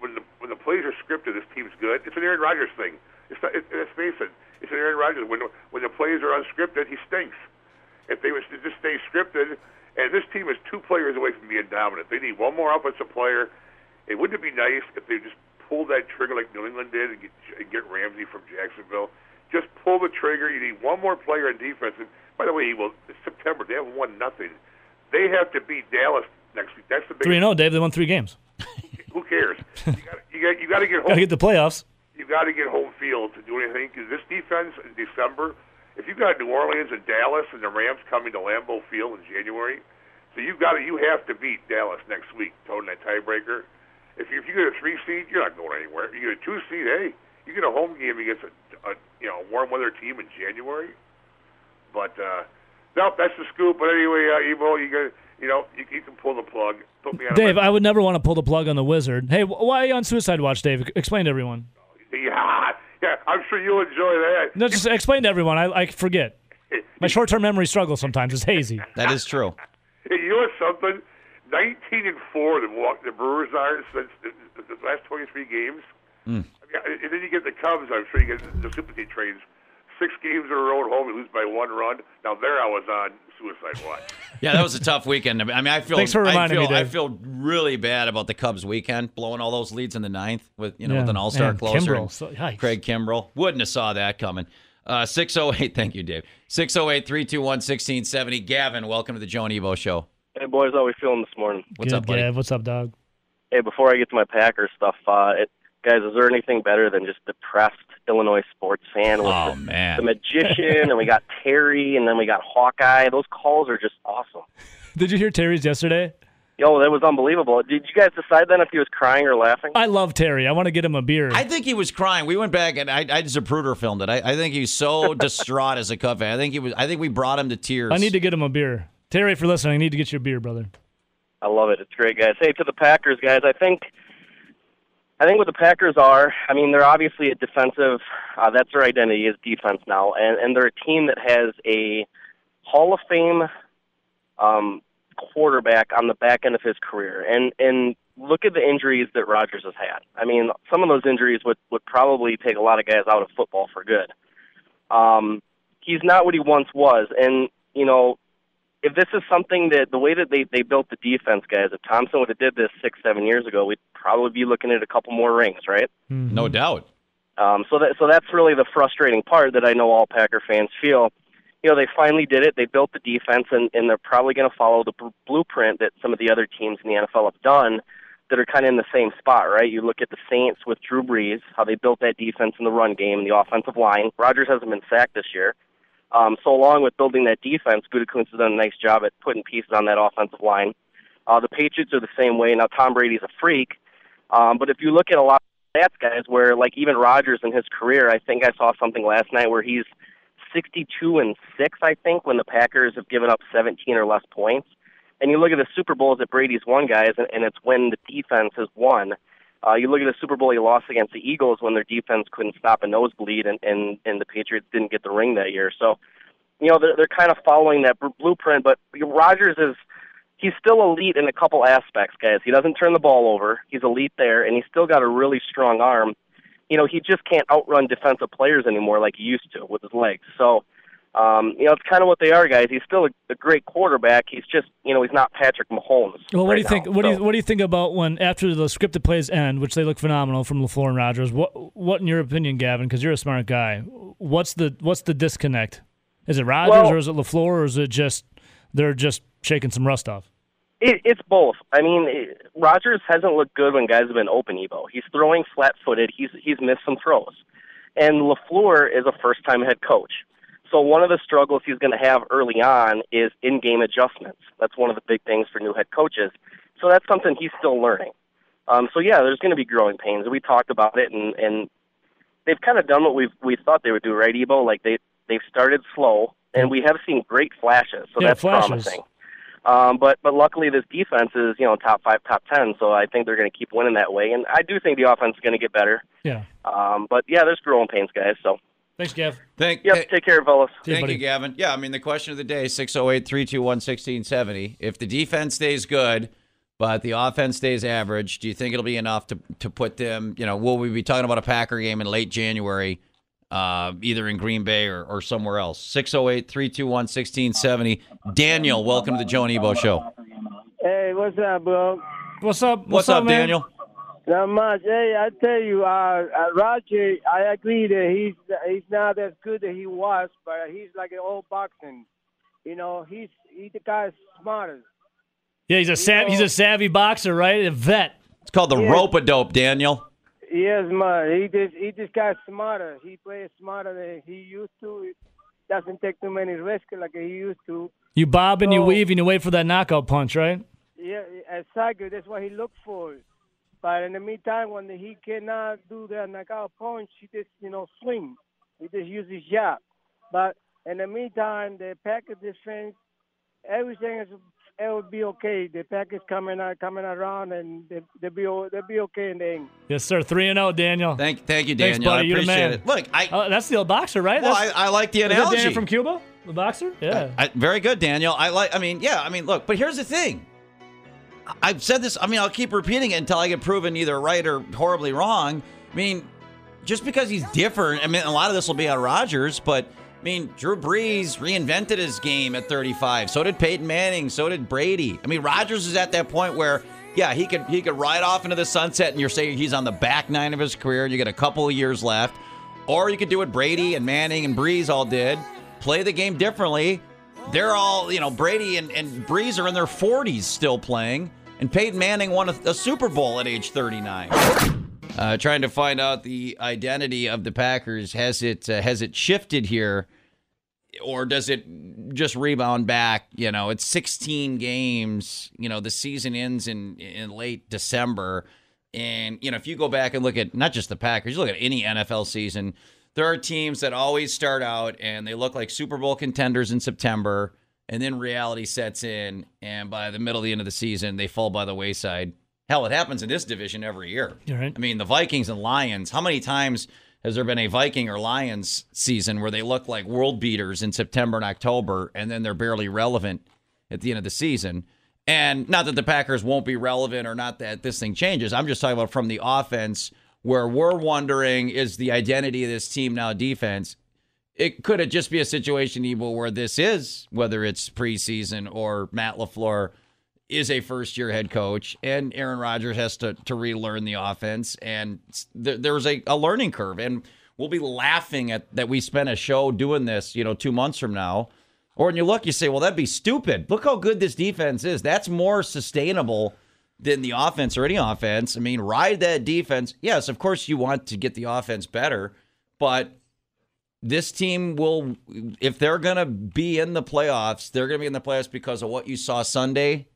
when the plays are scripted, this team's good. It's an Aaron Rodgers thing. Let's face it. It's an Aaron Rodgers. When the plays are unscripted, he stinks. If they was to just stay scripted, and this team is 2 players away from being dominant. They need one more offensive player. It wouldn't it be nice if they just pulled that trigger like New England did and get Ramsey from Jacksonville? Just pull the trigger. You need one more player in defense. And by the way, it's September. They haven't won nothing. They have to beat Dallas next week. That's the big 3-0, Dave. They won 3 games. Who cares? You got to get home. Got to get the playoffs. You got to get home field to do anything. Because this defense in December, if you've got New Orleans and Dallas and the Rams coming to Lambeau Field in January, so you have to beat Dallas next week, toting that tiebreaker. If you get a 3 seed, you're not going anywhere. If you get a 2 seed, hey, you get a home game against a warm weather team in January. But no, that's the scoop. But anyway, Evo, you can pull the plug. Put me out. Dave, I would never want to pull the plug on the Wizard. Hey, why are you on suicide watch, Dave? Explain to everyone. Yeah, I'm sure you'll enjoy that. No, just explain to everyone. I forget. My short-term memory struggles sometimes. It's hazy. That is true. Hey, you know something? 19-4 the Brewers are since the last 23 games. Mm. And then you get the Cubs. I'm sure you get the sympathy trains. 6 games in a row at home, we lose by 1 run. Now there I was on suicide watch. Yeah, that was a tough weekend. I mean, I feel really bad about the Cubs weekend, blowing all those leads in the 9th with an all-star closer. Craig Kimbrell. Wouldn't have saw that coming. 608, thank you, Dave. 608-321-1670. Gavin, welcome to the Joe and Evo Show. Hey, boys, how we feeling this morning? What's up, buddy? Gav, what's up, dog? Hey, before I get to my Packers stuff, guys, is there anything better than just depressed Illinois sports fan with the Magician, and we got Terry, and then we got Hawkeye? Those calls are just awesome. Did you hear Terry's yesterday? Yo, that was unbelievable. Did you guys decide then if he was crying or laughing? I love Terry. I want to get him a beer. I think he was crying. We went back, and Zapruder filmed it. I think he's so distraught as a Cub fan. I think we brought him to tears. I need to get him a beer. Terry, for listening, I need to get you a beer, brother. I love it. It's great, guys. Hey, to the Packers, guys, I think what the Packers are, I mean, they're obviously a defensive, that's their identity is defense now, and they're a team that has a Hall of Fame quarterback on the back end of his career. And look at the injuries that Rodgers has had. I mean, some of those injuries would probably take a lot of guys out of football for good. He's not what he once was, and, if this is something that the way that they built the defense, guys, if Thompson would have did this 6-7 years ago, we'd probably be looking at a couple more rings, right? Mm-hmm. No doubt. So that's really the frustrating part that I know all Packer fans feel. They finally did it. They built the defense, and they're probably going to follow the blueprint that some of the other teams in the NFL have done that are kind of in the same spot, right? You look at the Saints with Drew Brees, how they built that defense in the run game, the offensive line. Rodgers hasn't been sacked this year. So along with building that defense, Gutekunst has done a nice job at putting pieces on that offensive line. The Patriots are the same way. Now, Tom Brady's a freak. But if you look at a lot of stats, guys, where, like, even Rodgers in his career, I think I saw something last night where he's 62-6, I think, when the Packers have given up 17 or less points. And you look at the Super Bowls that Brady's won, guys, and it's when the defense has won. You look at the Super Bowl he lost against the Eagles when their defense couldn't stop a nosebleed, and the Patriots didn't get the ring that year. So, they're kind of following that blueprint. But Rodgers is he's still elite in a couple aspects, guys. He doesn't turn the ball over. He's elite there, and he's still got a really strong arm. You know, he just can't outrun defensive players anymore like he used to with his legs. So, you know, it's kind of what they are, guys. He's still a great quarterback. He's just, you know, he's not Patrick Mahomes. Well, what do you think? What do you think about when after the scripted plays end, which they look phenomenal from LaFleur and Rodgers? What in your opinion, Gavin? Because you're a smart guy. What's the disconnect? Is it Rodgers or is it LaFleur or is it just they're just shaking some rust off? It's both. I mean, Rodgers hasn't looked good when guys have been open, Evo. He's throwing flat-footed. He's missed some throws. And LaFleur is a first-time head coach. So one of the struggles he's going to have early on is in-game adjustments. That's one of the big things for new head coaches. So that's something he's still learning. So, yeah, there's going to be growing pains. We talked about it, and they've kind of done what we thought they would do, right, Evo? Like, they've started slow, and we have seen great flashes. So yeah, that's promising. But luckily this defense is, you know, top 5, top 10, so I think they're going to keep winning that way. And I do think the offense is going to get better. Yeah. But, yeah, there's growing pains, guys, so. Thanks, Gav. Take care, fellas. Thank you, Gavin. Yeah, I mean, the question of the day, 608-321-1670. If the defense stays good but the offense stays average, do you think it'll be enough to put them, you know, will we be talking about a Packer game in late January, either in Green Bay or somewhere else? 608-321-1670. Daniel, welcome to the Joe and Ebo Show. Hey, what's up, bro? What's up, man? Daniel? Not much. Hey, I tell you, Roger, I agree that he's not as good as he was, but he's like an old boxing. You know, he's the guy's smartest. Yeah, he's a savvy boxer, right? A vet. It's called the rope-a-dope, Daniel. Yes, man. He just got smarter. He plays smarter than he used to. He doesn't take too many risks like he used to. You bob and you weave and you wait for that knockout punch, right? Yeah, exactly. That's what he looked for. But in the meantime, when he cannot do that knockout punch, he just, you know, swing. He just uses his jab. But in the meantime, the Packers defense, everything is, it will be okay. The Packers coming around, and they'll be okay in the end. Yes, sir. 3-0, Daniel. Thank you, Daniel. Thanks, buddy. I appreciate it. Look, that's the old boxer, right? Well, I like the analogy. Is that Daniel from Cuba, the boxer? Yeah. Very good, Daniel. Look. But here's the thing. I've said this. I mean, I'll keep repeating it until I get proven either right or horribly wrong. I mean, just because he's different, I mean, a lot of this will be on Rodgers, but, I mean, Drew Brees reinvented his game at 35. So did Peyton Manning. So did Brady. I mean, Rodgers is at that point where, yeah, he could ride off into the sunset, and you're saying he's on the back nine of his career, and you get a couple of years left. Or you could do what Brady and Manning and Brees all did, play the game differently. They're all, you know, Brady and Brees are in their 40s still playing. And Peyton Manning won a Super Bowl at age 39. Trying to find out the identity of the Packers. Has it shifted here? Or does it just rebound back? You know, it's 16 games. You know, the season ends in late December. And, you know, if you go back and look at not just the Packers, you look at any NFL season, there are teams that always start out and they look like Super Bowl contenders in September. And then reality sets in, and by the middle of the end of the season, they fall by the wayside. Hell, it happens in this division every year. Right. I mean, the Vikings and Lions, how many times has there been a Viking or Lions season where they look like world beaters in September and October, and then they're barely relevant at the end of the season? And not that the Packers won't be relevant or not that this thing changes. I'm just talking about from the offense where we're wondering, is the identity of this team now defense? It could have just be a situation, Evo, where this is, whether it's preseason or Matt LaFleur is a first-year head coach, and Aaron Rodgers has to relearn the offense, and there's a learning curve, and we'll be laughing at that we spent a show doing this, you know, 2 months from now. Or when you look, you say, well, that'd be stupid. Look how good this defense is. That's more sustainable than the offense or any offense. I mean, ride that defense. Yes, of course you want to get the offense better, but this team will, if they're going to be in the playoffs, they're going to be in the playoffs because of what you saw Sunday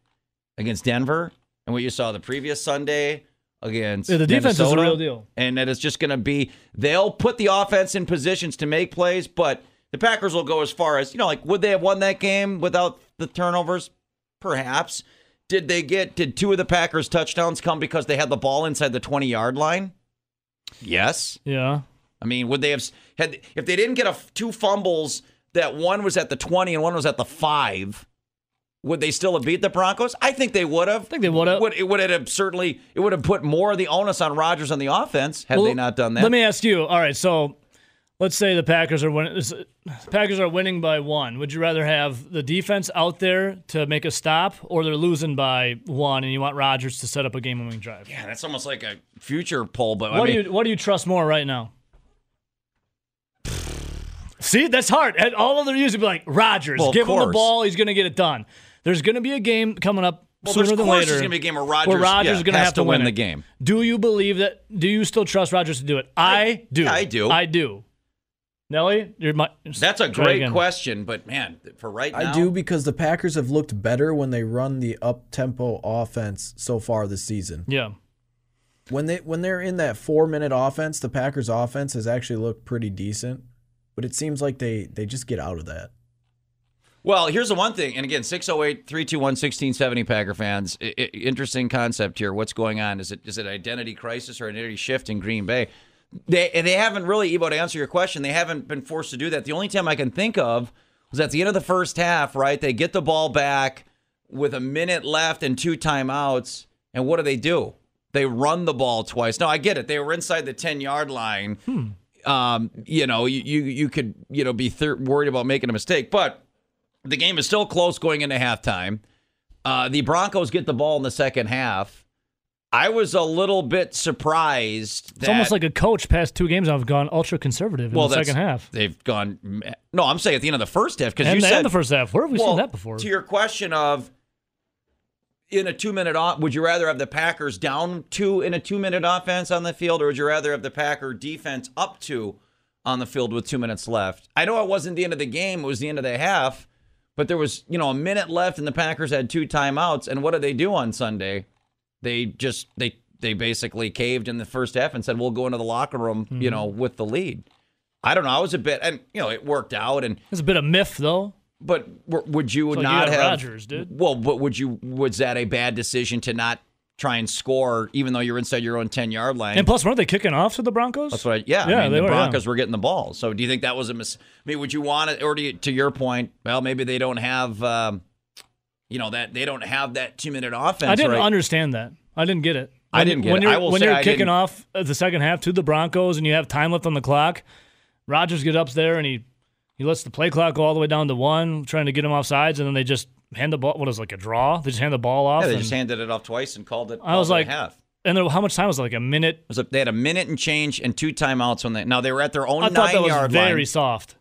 against Denver and what you saw the previous Sunday against Minnesota. The defense is a real deal. And that it's just going to be, they'll put the offense in positions to make plays, but the Packers will go as far as, you know, like, would they have won that game without the turnovers? Perhaps. Did two of the Packers' touchdowns come because they had the ball inside the 20-yard line? Yes. Yeah. I mean, would they have had if they didn't get two fumbles that one was at the 20 and one was at the 5? Would they still have beat the Broncos? I think they would have. I think they would have. It would have put more of the onus on Rodgers on the offense had they not done that. Let me ask you. All right, so let's say the Packers are winning. Packers are winning by 1. Would you rather have the defense out there to make a stop, or they're losing by 1, and you want Rodgers to set up a game-winning drive? Yeah, that's almost like a future poll. But what do you trust more right now? See, that's hard. And all of their users be like, Rodgers, give him the ball. He's going to get it done. There's going to be a game coming up sooner than later. There's going to be a game where Rodgers is going to have to win the game. Do you believe that? Do you still trust Rodgers to do it? I do. Yeah, I do. I do. Nelly, that's a great question, but man, for right now, I do, because the Packers have looked better when they run the up-tempo offense so far this season. Yeah. When they're in that 4-minute offense, the Packers offense has actually looked pretty decent. But it seems like they just get out of that. Well, here's the one thing. And again, 608-321-1670 Packer fans. Interesting concept here. What's going on? Is it an identity crisis or an identity shift in Green Bay? They haven't really, Evo, to answer your question, they haven't been forced to do that. The only time I can think of was at the end of the first half, right? They get the ball back with a minute left and 2 timeouts. And what do? They run the ball twice. Now, I get it. They were inside the 10-yard line. You could, be worried about making a mistake, but the game is still close going into halftime. The Broncos get the ball in the second half. I was a little bit surprised. It's almost like a coach past 2 games have gone ultra conservative in the second half. They've gone. No, I'm saying at the end of the first half, because you said in the first half. Where have we seen that before? To your question of, in a 2-minute off, would you rather have the Packers down 2 in a 2-minute offense on the field, or would you rather have the Packer defense up 2 on the field with 2 minutes left? I know it wasn't the end of the game, it was the end of the half, but there was, a minute left and the Packers had 2 timeouts, and what did they do on Sunday? They basically caved in the first half and said, we'll go into the locker room, with the lead. I don't know, I was a bit, and it worked out, and it's a bit of myth though. But would you not have Rodgers, dude? Well, but was that a bad decision to not try and score, even though you're inside your own 10-yard line? And plus, weren't they kicking off to the Broncos? That's right. Yeah, the Broncos were getting the ball. So do you think that was a mistake? I mean, would you want it? Or to your point, well, maybe they don't have, that they don't have that 2-minute offense. I didn't understand that. I didn't get it. I didn't get it. I will say, when you're kicking off the second half to the Broncos and you have time left on the clock, Rodgers gets up there and he lets the play clock go all the way down to 1, trying to get him off sides, and then they just hand the ball. What is it, like a draw? They just hand the ball off. Yeah, they just handed it off twice and called it. I was like, half. And how much time was it? Like a minute. They had a minute and change and 2 timeouts when they were at their own 9-yard line. I thought that was very soft.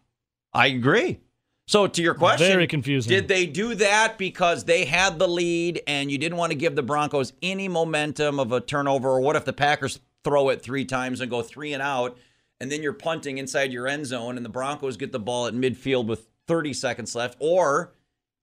I agree. So to your question, very confusing. Did they do that because they had the lead and you didn't want to give the Broncos any momentum of a turnover? Or what if the Packers throw it 3 times and go 3 and out? And then you're punting inside your end zone, and the Broncos get the ball at midfield with 30 seconds left? Or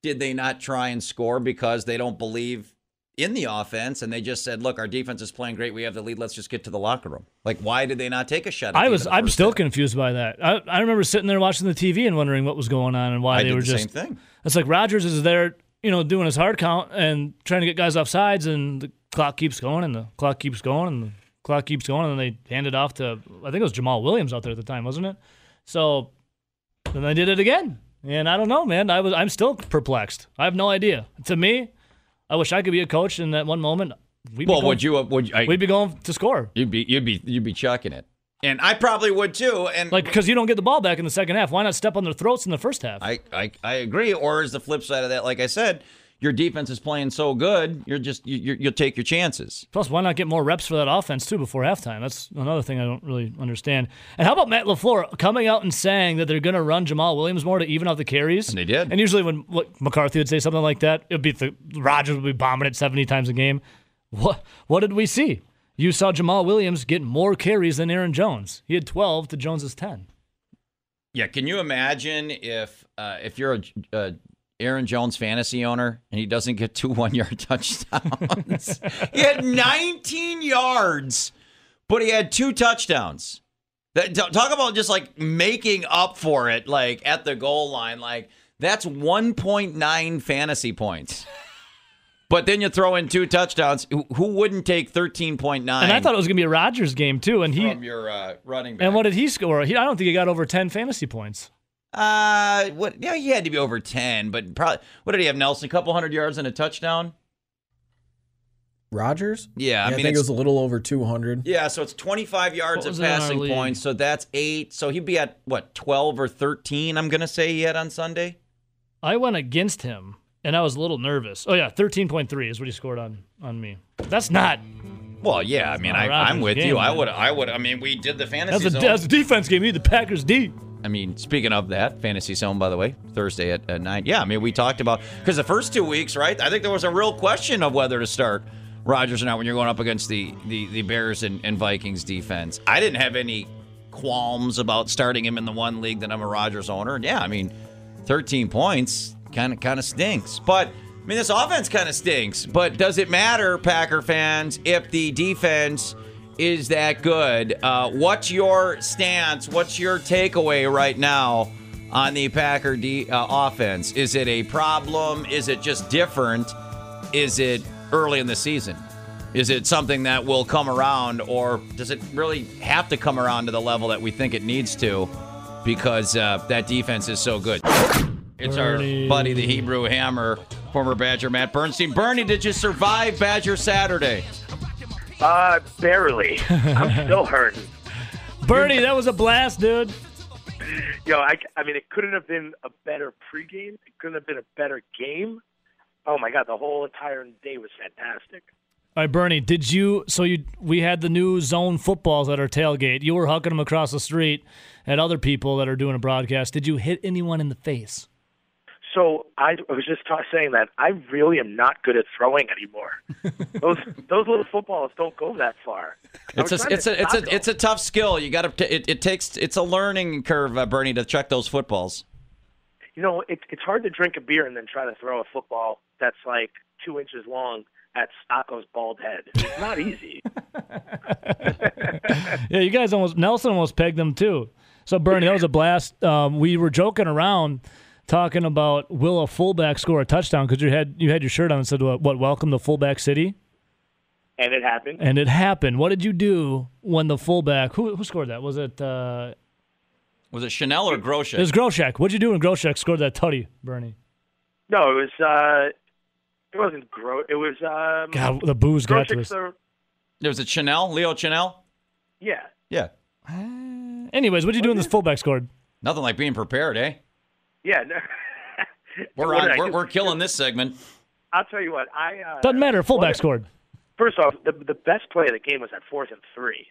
did they not try and score because they don't believe in the offense, and they just said, look, our defense is playing great, we have the lead, let's just get to the locker room? Like, why did they not take a shot? I'm still confused by that. I remember sitting there watching the TV and wondering what was going on and why they were just... I did the same thing. It's like Rodgers is there, doing his hard count and trying to get guys off sides, and the clock keeps going, and the clock keeps going, and the clock keeps going, and they hand it off to, I think it was Jamal Williams out there at the time, wasn't it? So then they did it again, and I don't know, man. I'm still perplexed. I have no idea. To me, I wish I could be a coach in that one moment. We'd be going to score. You'd be chucking it, and I probably would too. And because you don't get the ball back in the second half, why not step on their throats in the first half? I agree. Or is the flip side of that, like I said, your defense is playing so good, you'll take your chances. Plus, why not get more reps for that offense, too, before halftime? That's another thing I don't really understand. And how about Matt LaFleur coming out and saying that they're going to run Jamal Williams more to even out the carries? And they did. And usually when McCarthy would say something like that, Rodgers would be bombing it 70 times a game. What did we see? You saw Jamal Williams get more carries than Aaron Jones. He had 12 to Jones's 10. Yeah, can you imagine if you're a Aaron Jones fantasy owner, and he doesn't get 2 1-yard touchdowns? He had 19 yards, but he had 2 touchdowns. Talk about just like making up for it, like at the goal line. Like, that's 1.9 fantasy points. But then you throw in 2 touchdowns. Who wouldn't take 13.9? And I thought it was going to be a Rodgers game too. And from your running back. And what did he score? I don't think he got over 10 fantasy points. What? Yeah, he had to be over 10, but probably. What did he have, Nelson? A couple hundred yards and a touchdown. Rodgers? Yeah, I mean, I think it was a little over 200. Yeah, so it's 25 yards of passing points, so that's 8. So he'd be at, what, 12 or 13, I'm going to say he had on Sunday? I went against him, and I was a little nervous. Oh, yeah, 13.3 is what he scored on me. That's not... Well, yeah, I mean, I'm with you. I would. I mean, we did the fantasy zone. That's a defense game. You the Packers deep. I mean, speaking of that, fantasy zone, by the way, Thursday at 9. Yeah, I mean, we talked about... Because the first 2 weeks, right, I think there was a real question of whether to start Rodgers or not when you're going up against the Bears and Vikings defense. I didn't have any qualms about starting him in the one league that I'm a Rodgers owner. And yeah, I mean, 13 points kind of stinks. But, I mean, this offense kind of stinks. But does it matter, Packer fans, if the defense is that good? What's your stance? What's your takeaway right now on the Packer offense? Is it a problem? Is it just different? Is it early in the season? Is it something that will come around, or does it really have to come around to the level that we think it needs to because that defense is so good? It's Bernie. Our buddy, the Hebrew Hammer, former Badger Matt Bernstein. Bernie, did you survive Badger Saturday? Barely. I'm still hurting. Bernie, that was a blast, dude. Yo, I mean, it couldn't have been a better pregame. It couldn't have been a better game. Oh, my God, the whole entire day was fantastic. All right, Bernie, did you – we had the new zone footballs at our tailgate. You were hucking them across the street at other people that are doing a broadcast. Did you hit anyone in the face? So I was just saying that I really am not good at throwing anymore. Those little footballs don't go that far. It's a tough skill. You got to it's a learning curve, Bernie, to check those footballs. You know, it's hard to drink a beer and then try to throw a football that's like 2 inches long at Stocko's bald head. It's not easy. Yeah, you guys Nelson almost pegged them too. So, Bernie, that was a blast. We were joking around talking about will a fullback score a touchdown because you had your shirt on and said, what, welcome to fullback city? And it happened. What did you do when the fullback, who scored that? Was it Chanel or Groshek? It was Groshek. What'd you do when Groshek scored that tutty, Bernie? No, it was. It wasn't Groshek. It was. God, the booze got to us. There was a Chanel, Leo Chanel. Yeah. Yeah. Anyways, what'd you do when this fullback scored? Nothing like being prepared, eh? Yeah. No. We're killing this segment. I'll tell you what. Doesn't matter. Fullback scored. First off, the best play of the game was at 4th and 3.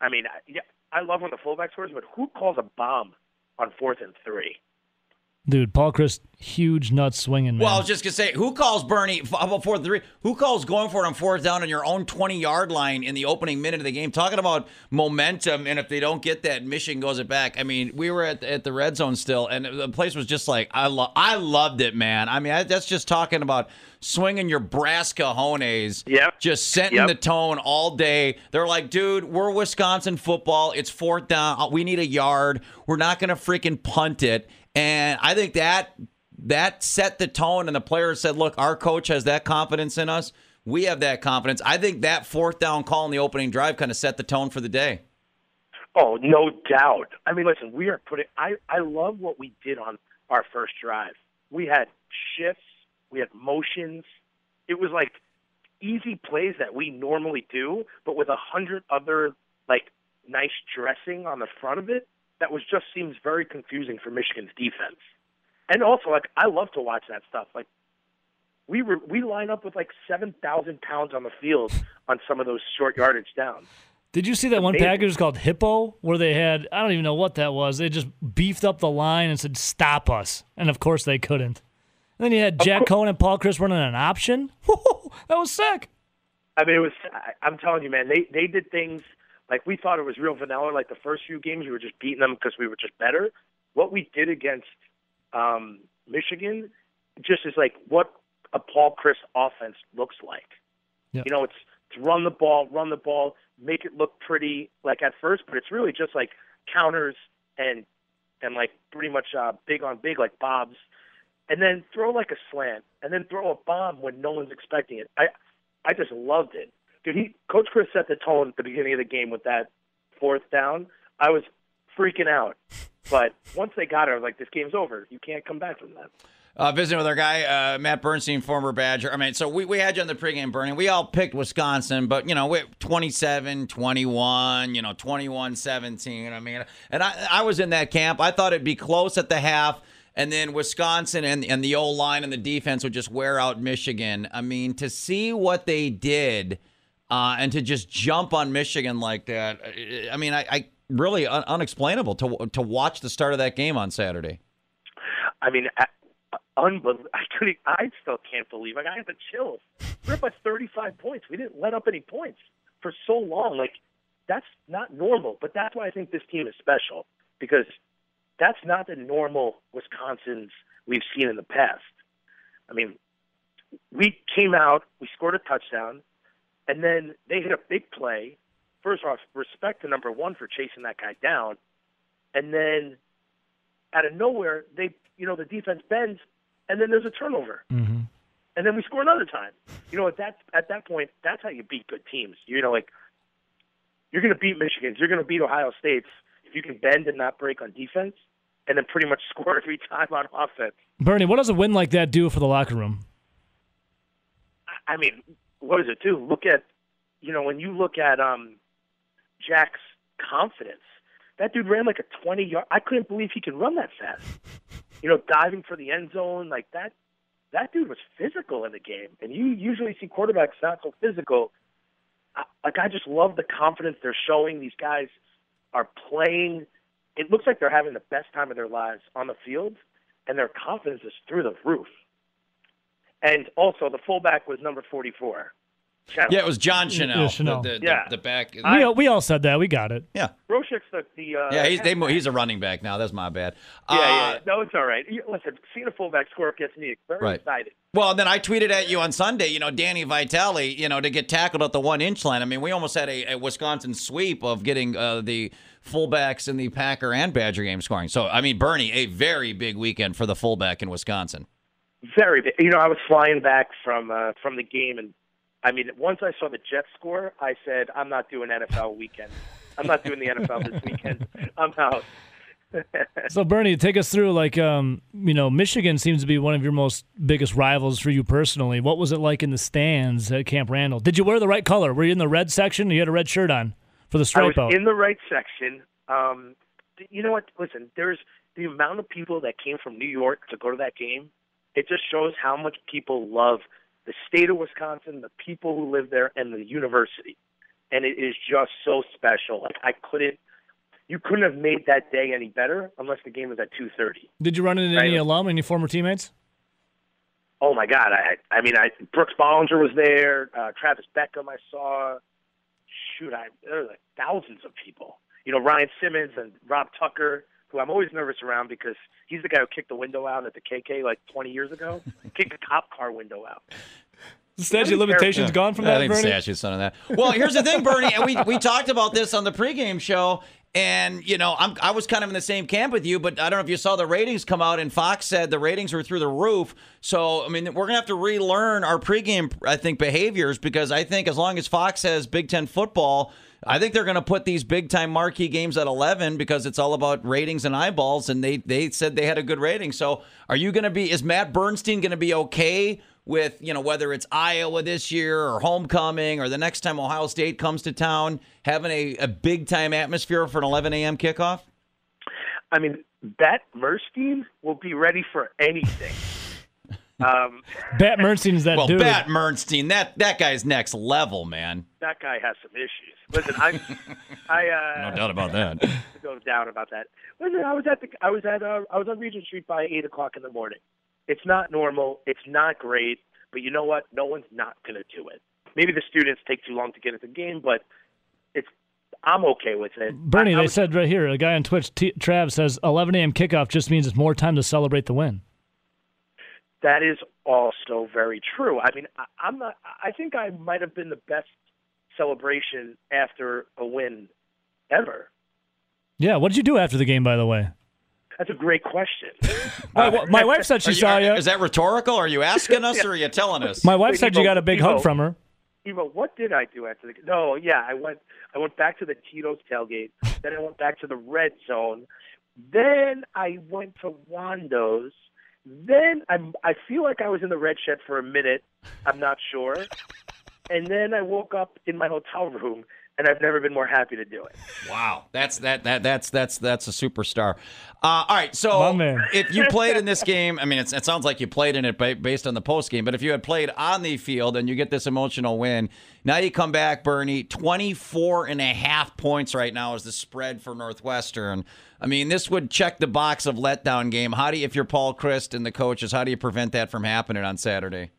I mean, yeah. I love when the fullback scores, but who calls a bomb on 4th and 3? Dude, Paul Chryst, huge nuts swinging, man. Well, I was just going to say, who calls Bernie about 4th and 3? Who calls going for it on 4th down on your own 20-yard line in the opening minute of the game? Talking about momentum, and if they don't get that, Michigan goes it back. I mean, we were at the red zone still, and the place was just like, I loved it, man. I mean, that's just talking about swinging your brass cojones, yep. Just setting the tone all day. They're like, dude, we're Wisconsin football. It's 4th down. We need a yard. We're not going to freaking punt it. And I think that set the tone, and the players said, look, our coach has that confidence in us. We have that confidence. I think that 4th down call in the opening drive kind of set the tone for the day. Oh, no doubt. I mean, listen, we are putting – I love what we did on our first drive. We had shifts. We had motions. It was like easy plays that we normally do, but with 100 other, like, nice dressing on the front of it. That was just seems very confusing for Michigan's defense. And also, like, I love to watch that stuff. Like, we line up with like 7,000 pounds on the field on some of those short yardage downs. Did you see that one package called Hippo where they had, I don't even know what that was. They just beefed up the line and said, stop us. And of course they couldn't. And then you had Jack Cohen and Paul Chryst running an option. Whoa, that was sick. I mean, I'm telling you, man, they did things. Like, we thought it was real vanilla. Like, the first few games, we were just beating them because we were just better. What we did against Michigan just is, like, what a Paul Chryst offense looks like. Yep. You know, it's run the ball, make it look pretty, like, at first. But it's really just, like, counters and like, pretty much big on big, like, bobs. And then throw, like, a slant. And then throw a bomb when no one's expecting it. I just loved it. Dude, Coach Chryst set the tone at the beginning of the game with that 4th down. I was freaking out. But once they got it, I was like, this game's over. You can't come back from that. Visiting with our guy, Matt Bernstein, former Badger. I mean, so we had you on the pregame, Bernie. We all picked Wisconsin, but, you know, 27-21, you know, 21-17. I mean, and I was in that camp. I thought it'd be close at the half, and then Wisconsin and the O-line and the defense would just wear out Michigan. I mean, to see what they did and to just jump on Michigan like that, I mean, I really unexplainable to watch the start of that game on Saturday. I mean, unbelievable. I still can't believe it. I had the chills. We're up by 35 points. We didn't let up any points for so long. Like, that's not normal. But that's why I think this team is special, because that's not the normal Wisconsin's we've seen in the past. I mean, we came out, we scored a touchdown, and then they hit a big play. First off, respect to number one for chasing that guy down. And then out of nowhere, the defense bends, and then there's a turnover. Mm-hmm. And then we score another time. You know, at that point, that's how you beat good teams. You know, like, you're going to beat Michigan. You're going to beat Ohio State if you can bend and not break on defense, and then pretty much score every time on offense. Bernie, what does a win like that do for the locker room? I mean, what does it do? Look at, you know, when you look at Jack's confidence, that dude ran like a 20-yard. I couldn't believe he could run that fast. You know, diving for the end zone, like that dude was physical in the game. And you usually see quarterbacks not so physical. I just love the confidence they're showing. These guys are playing. It looks like they're having the best time of their lives on the field, and their confidence is through the roof. And also, the fullback was number 44. Channel. Yeah, it was John Chenal. Yeah, the back. We all said that. We got it. Yeah. Roshek's the yeah, he's a running back now. That's my bad. Yeah. No, it's all right. Listen, seeing a fullback score gets me very excited. Well, then I tweeted at you on Sunday, you know, Danny Vitale, you know, to get tackled at the one-inch line. I mean, we almost had a Wisconsin sweep of getting the fullbacks in the Packer and Badger game scoring. So, I mean, Bernie, a very big weekend for the fullback in Wisconsin. Very big. You know, I was flying back from the game, and I mean, once I saw the Jets score, I said, I'm not doing NFL weekend. I'm not doing the NFL this weekend. I'm out. So, Bernie, take us through, like, you know, Michigan seems to be one of your most biggest rivals for you personally. What was it like in the stands at Camp Randall? Did you wear the right color? Were you in the red section? You had a red shirt on for the stripe out. I was in the right section. You know what? Listen, there's the amount of people that came from New York to go to that game. It just shows how much people love the state of Wisconsin, the people who live there, and the university. And it is just so special. Like, you couldn't have made that day any better unless the game was at 2:30. Did you run into any alum, any former teammates? Oh, my God. I mean, Brooks Bollinger was there. Travis Beckham I saw. Shoot, there were like thousands of people. You know, Ryan Simmons and Rob Tucker, who I'm always nervous around because he's the guy who kicked the window out at the KK like 20 years ago. Kicked the cop car window out. The statute of limitations gone from that, Bernie? I think the statute's none of that. Well, here's the thing, Bernie, and we talked about this on the pregame show, and, you know, I was kind of in the same camp with you, but I don't know if you saw the ratings come out, and Fox said the ratings were through the roof. So, I mean, we're going to have to relearn our pregame, I think, behaviors, because I think as long as Fox has Big Ten football, I think they're going to put these big-time marquee games at 11 because it's all about ratings and eyeballs, and they said they had a good rating. So is Matt Bernstein going to be okay with, you know, whether it's Iowa this year or homecoming or the next time Ohio State comes to town, having a big-time atmosphere for an 11 a.m. kickoff? I mean, Matt Bernstein will be ready for anything. Matt Bernstein is that dude. Well, Matt Bernstein, that guy's next level, man. That guy has some issues. Listen, no doubt about that. No doubt about that. Listen, I was on Regent Street by 8 o'clock in the morning. It's not normal. It's not great. But you know what? No one's not going to do it. Maybe the students take too long to get at the game, but I'm okay with it. Bernie, they said right here, a guy on Twitch, Trav, says 11 a.m. kickoff just means it's more time to celebrate the win. That is also very true. I mean, I think I might have been the best celebration after a win ever. Yeah, what did you do after the game, by the way? That's a great question. My wife said she saw you. Is that rhetorical? Are you asking us or are you telling us? My wife said you got a big hug from her. He wrote, "What did I do after the game?" No, yeah, I went back to the Tito's tailgate. Then I went back to the Red Zone. Then I went to Wando's. Then I feel like I was in the red shed for a minute. I'm not sure. And then I woke up in my hotel room, and I've never been more happy to do it. Wow, that's a superstar. All right, so if you played in this game, I mean, it sounds like you played in it based on the post game. But if you had played on the field and you get this emotional win, now you come back, Bernie. 24.5 points right now is the spread for Northwestern. I mean, this would check the box of letdown game. How do you, if you're Paul Chryst and the coaches, how do you prevent that from happening on Saturday?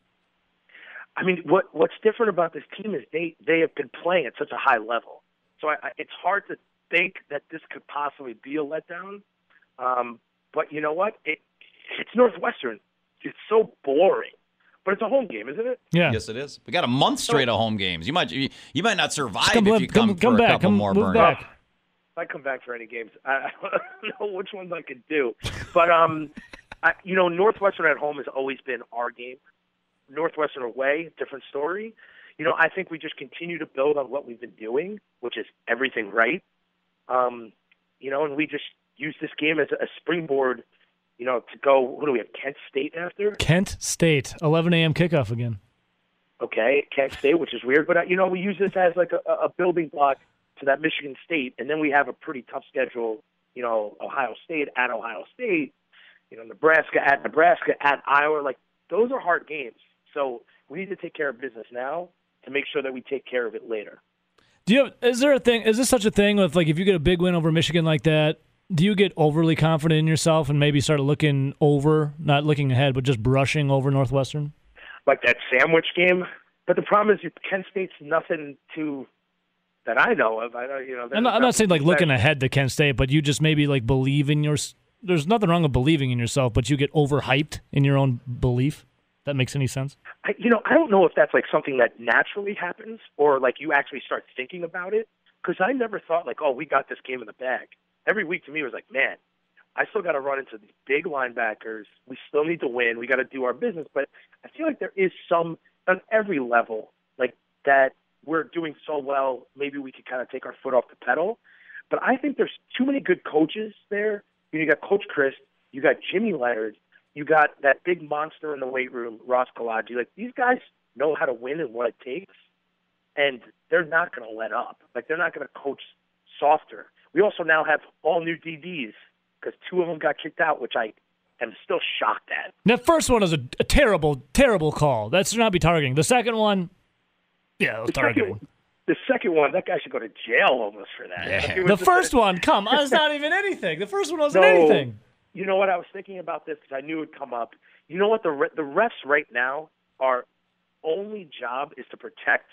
I mean, what's different about this team is they have been playing at such a high level. So it's hard to think that this could possibly be a letdown. But you know what? It's Northwestern. It's so boring. But it's a home game, isn't it? Yeah. Yes, it is. We got a month straight of home games. You might not survive if you come for a couple more burns. I come back for any games. I don't know which ones I could do. But, Northwestern at home has always been our game. Northwestern away, different story. You know, I think we just continue to build on what we've been doing, which is everything right. And we just use this game as a springboard, to go, what do we have, Kent State after? Kent State, 11 a.m. kickoff again. Okay, Kent State, which is weird. But, we use this as like a building block to that Michigan State, and then we have a pretty tough schedule, Ohio State, Nebraska, at Iowa. Like, those are hard games. So we need to take care of business now to make sure that we take care of it later. Is there such a thing with, like, if you get a big win over Michigan like that, do you get overly confident in yourself and maybe start looking over, not looking ahead, but just brushing over Northwestern? Like that sandwich game? But the problem is Kent State's nothing to that I know of. I'm not saying, like, looking ahead to Kent State, but you just maybe, like, believe in your – there's nothing wrong with believing in yourself, but you get overhyped in your own belief. That makes any sense? I don't know if that's like something that naturally happens or like you actually start thinking about it, because I never thought like, oh, we got this game in the bag. Every week to me was like, man, I still got to run into these big linebackers. We still need to win. We got to do our business. But I feel like there is some on every level like that we're doing so well, maybe we could kind of take our foot off the pedal. But I think there's too many good coaches there. You got Coach Chryst, you got Jimmy Leonard, you got that big monster in the weight room, Ross Kalaji. Like, these guys know how to win and what it takes, and they're not going to let up. Like, they're not going to coach softer. We also now have all new DBs because two of them got kicked out, which I am still shocked at. The first one is a terrible, terrible call. That should not be targeting. The second one, yeah, it was targeting. The second one, that guy should go to jail almost for that. Yeah. Like, the first one, come on, it's not even anything. The first one wasn't anything. You know what? I was thinking about this because I knew it would come up. You know what? The refs right now, our only job is to protect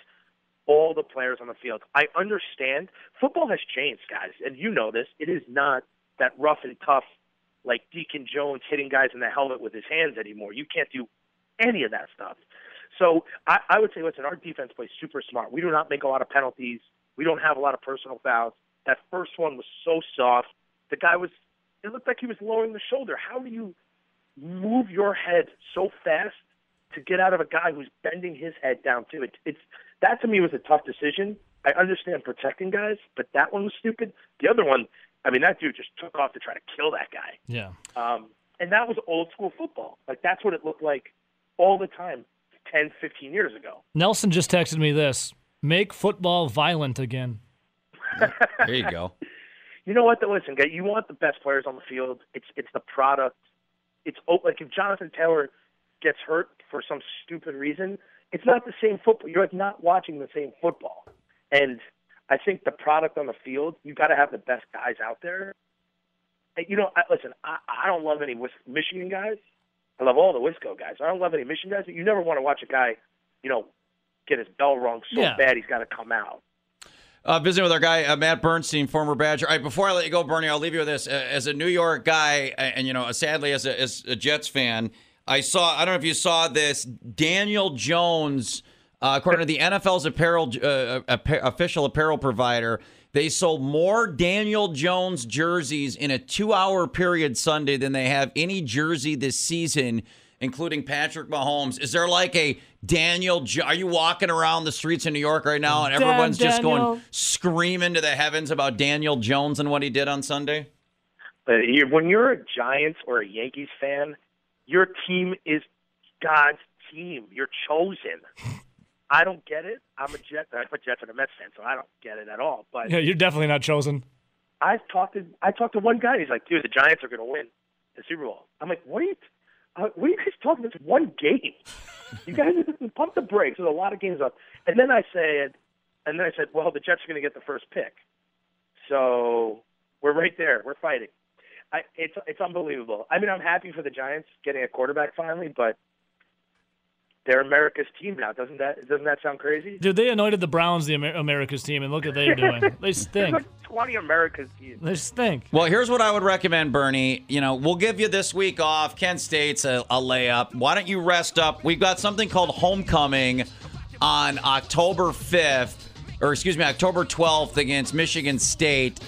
all the players on the field. I understand. Football has changed, guys, and you know this. It is not that rough and tough like Deacon Jones hitting guys in the helmet with his hands anymore. You can't do any of that stuff. So I would say, listen, our defense plays super smart. We do not make a lot of penalties. We don't have a lot of personal fouls. That first one was so soft. The guy it looked like he was lowering the shoulder. How do you move your head so fast to get out of a guy who's bending his head down too? That to me was a tough decision. I understand protecting guys, but that one was stupid. The other one, I mean, that dude just took off to try to kill that guy. Yeah. And that was old school football. Like, that's what it looked like all the time. 10, 15 years ago. Nelson just texted me this. Make football violent again. There you go. You know what? Listen, you want the best players on the field. It's the product. It's like if Jonathan Taylor gets hurt for some stupid reason, it's not the same football. You're like not watching the same football. And I think the product on the field, you've got to have the best guys out there. And, I don't love any Michigan guys. I love all the Wisco guys. I don't love any Michigan guys, but you never want to watch a guy, get his bell rung so bad he's got to come out. Visiting with our guy, Matt Bernstein, former Badger. All right, before I let you go, Bernie, I'll leave you with this. As a New York guy and, sadly as a Jets fan, I don't know if you saw this, Daniel Jones, according to the NFL's official apparel provider, they sold more Daniel Jones jerseys in a 2-hour period Sunday than they have any jersey this season. including Patrick Mahomes. Is there like a Daniel? Are you walking around the streets in New York right now and everyone's just going screaming to the heavens about Daniel Jones and what he did on Sunday? When you're a Giants or a Yankees fan, your team is God's team. You're chosen. I don't get it. I'm a Jets and a Mets fan, so I don't get it at all. But yeah, you're definitely not chosen. I talked to one guy. He's like, dude, the Giants are going to win the Super Bowl. I'm like, what are you guys talking about? It's one game. You guys pump the brakes. There's a lot of games up. And then I said, well, the Jets are going to get the first pick. So we're right there. We're fighting. It's unbelievable. I mean, I'm happy for the Giants getting a quarterback finally, but they're America's team now. Doesn't that sound crazy? Dude, they anointed the Browns the America's team, and look what they're doing. They stink. There's like 20 America's teams. They stink. Well, here's what I would recommend, Bernie. You know, we'll give you this week off. Kent State's a layup. Why don't you rest up? We've got something called Homecoming on October 12th against Michigan State.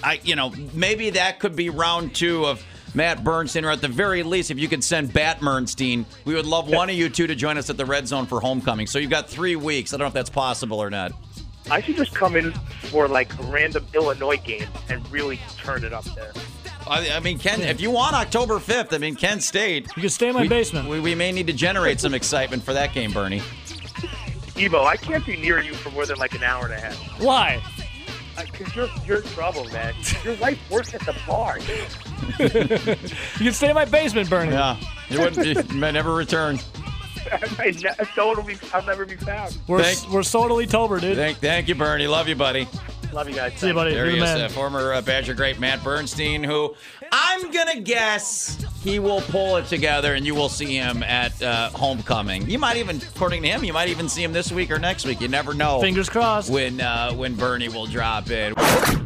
Maybe that could be round two of Matt Bernstein, or at the very least, if you could send Bat Bernstein, we would love one of you two to join us at the Red Zone for Homecoming. So you've got 3 weeks. I don't know if that's possible or not. I should just come in for like a random Illinois game and really turn it up there. I mean, Ken, if you want October 5th, I mean, Kent State. You can stay in my basement. We may need to generate some excitement for that game, Bernie. Evo, I can't be near you for more than like an hour and a half. Why? Because you're in trouble, man. Your wife works at the bar. You can stay in my basement, Bernie. Yeah, you might never return. I'll never be found. We're totally tober, dude. Thank you, Bernie. Love you, buddy. Love you guys. See you, buddy. There he is, former Badger great Matt Bernstein, who I'm going to guess he will pull it together, and you will see him at Homecoming. You might even, according to him, you might even see him this week or next week. You never know. Fingers crossed. When Bernie will drop in.